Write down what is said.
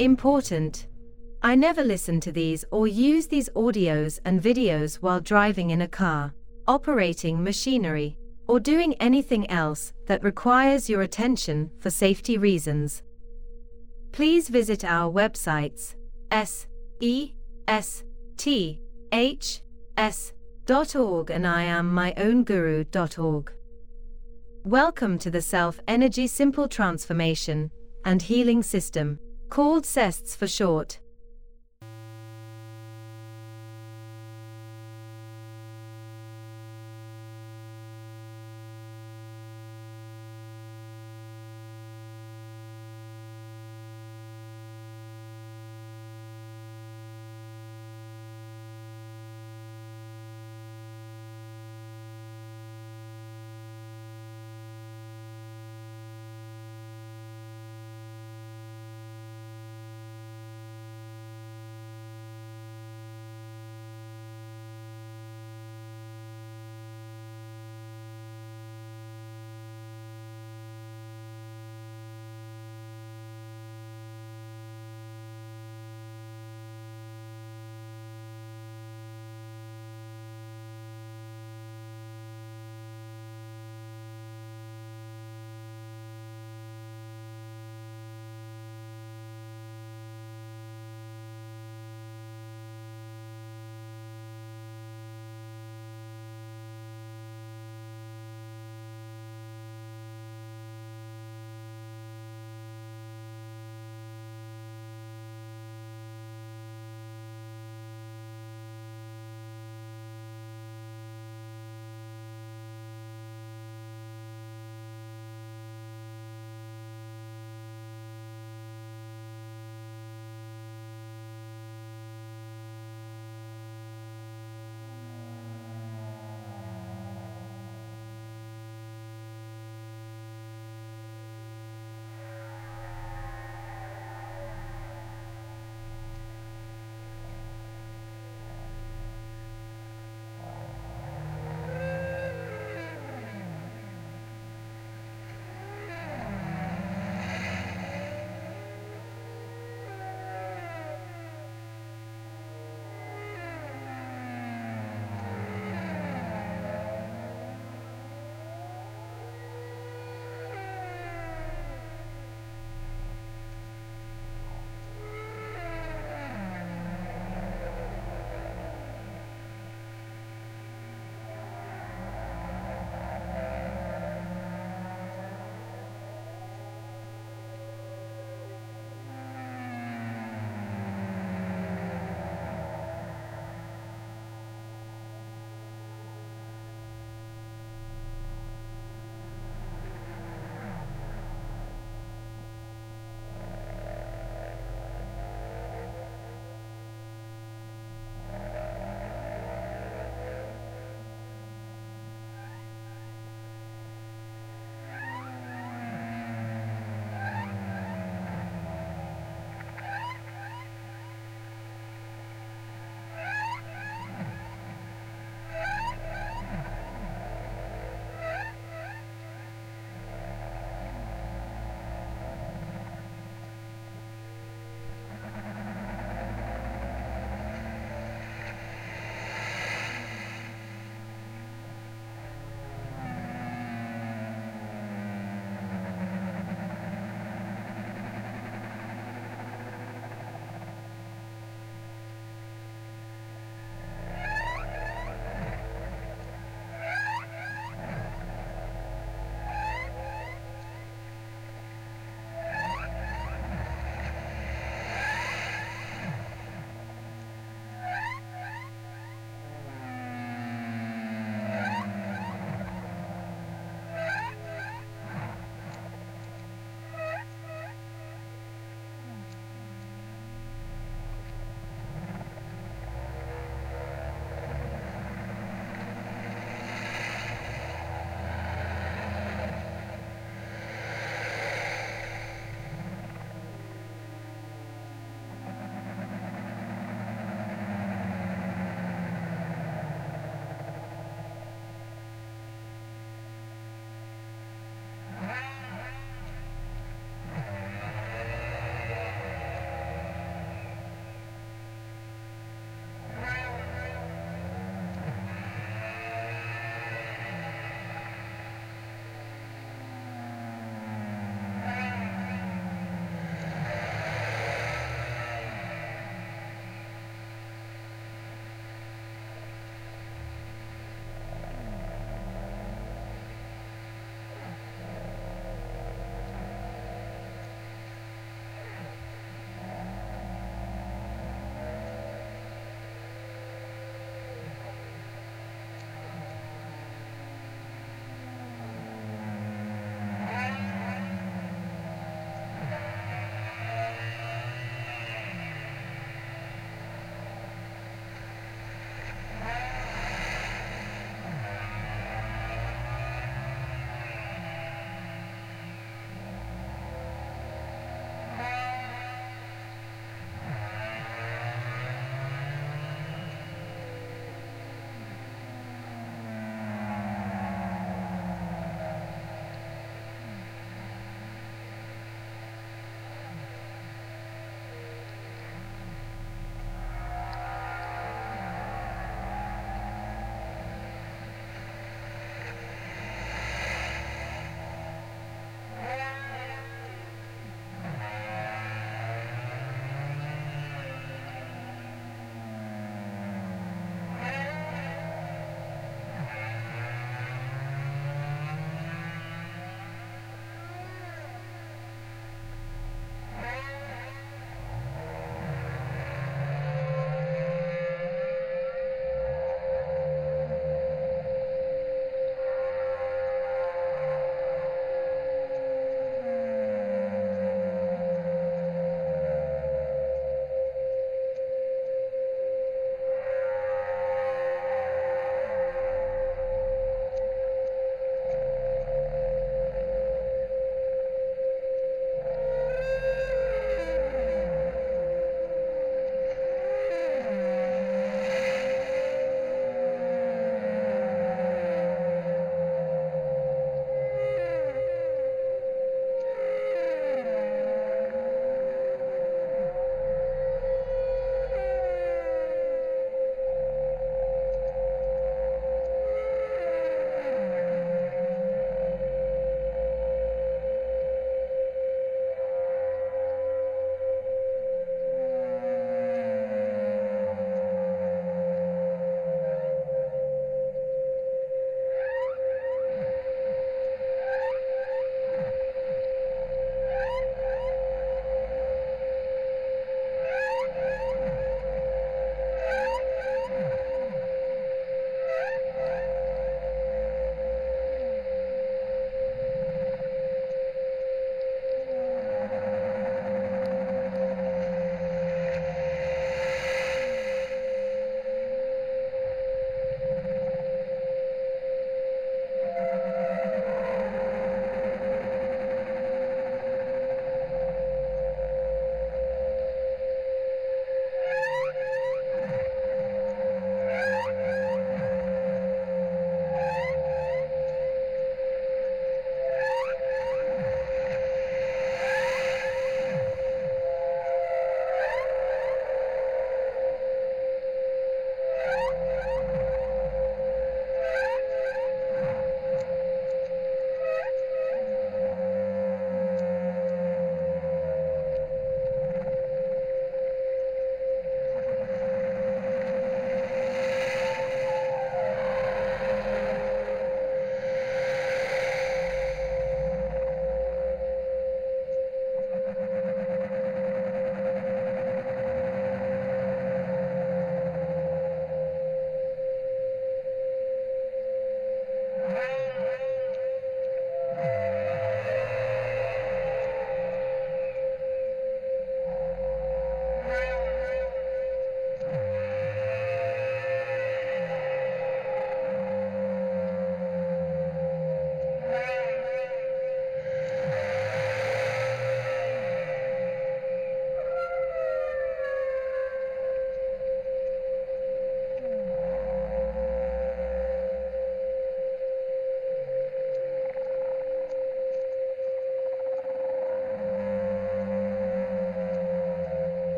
Important. I never listen to these or use these audios and videos while driving in a car, operating machinery, or doing anything else that requires your attention for safety reasons. Please visit our websites, sesths.org and iammyowngguru.org. Welcome to the Self Energy Simple Transformation and Healing System, called SESTS for short.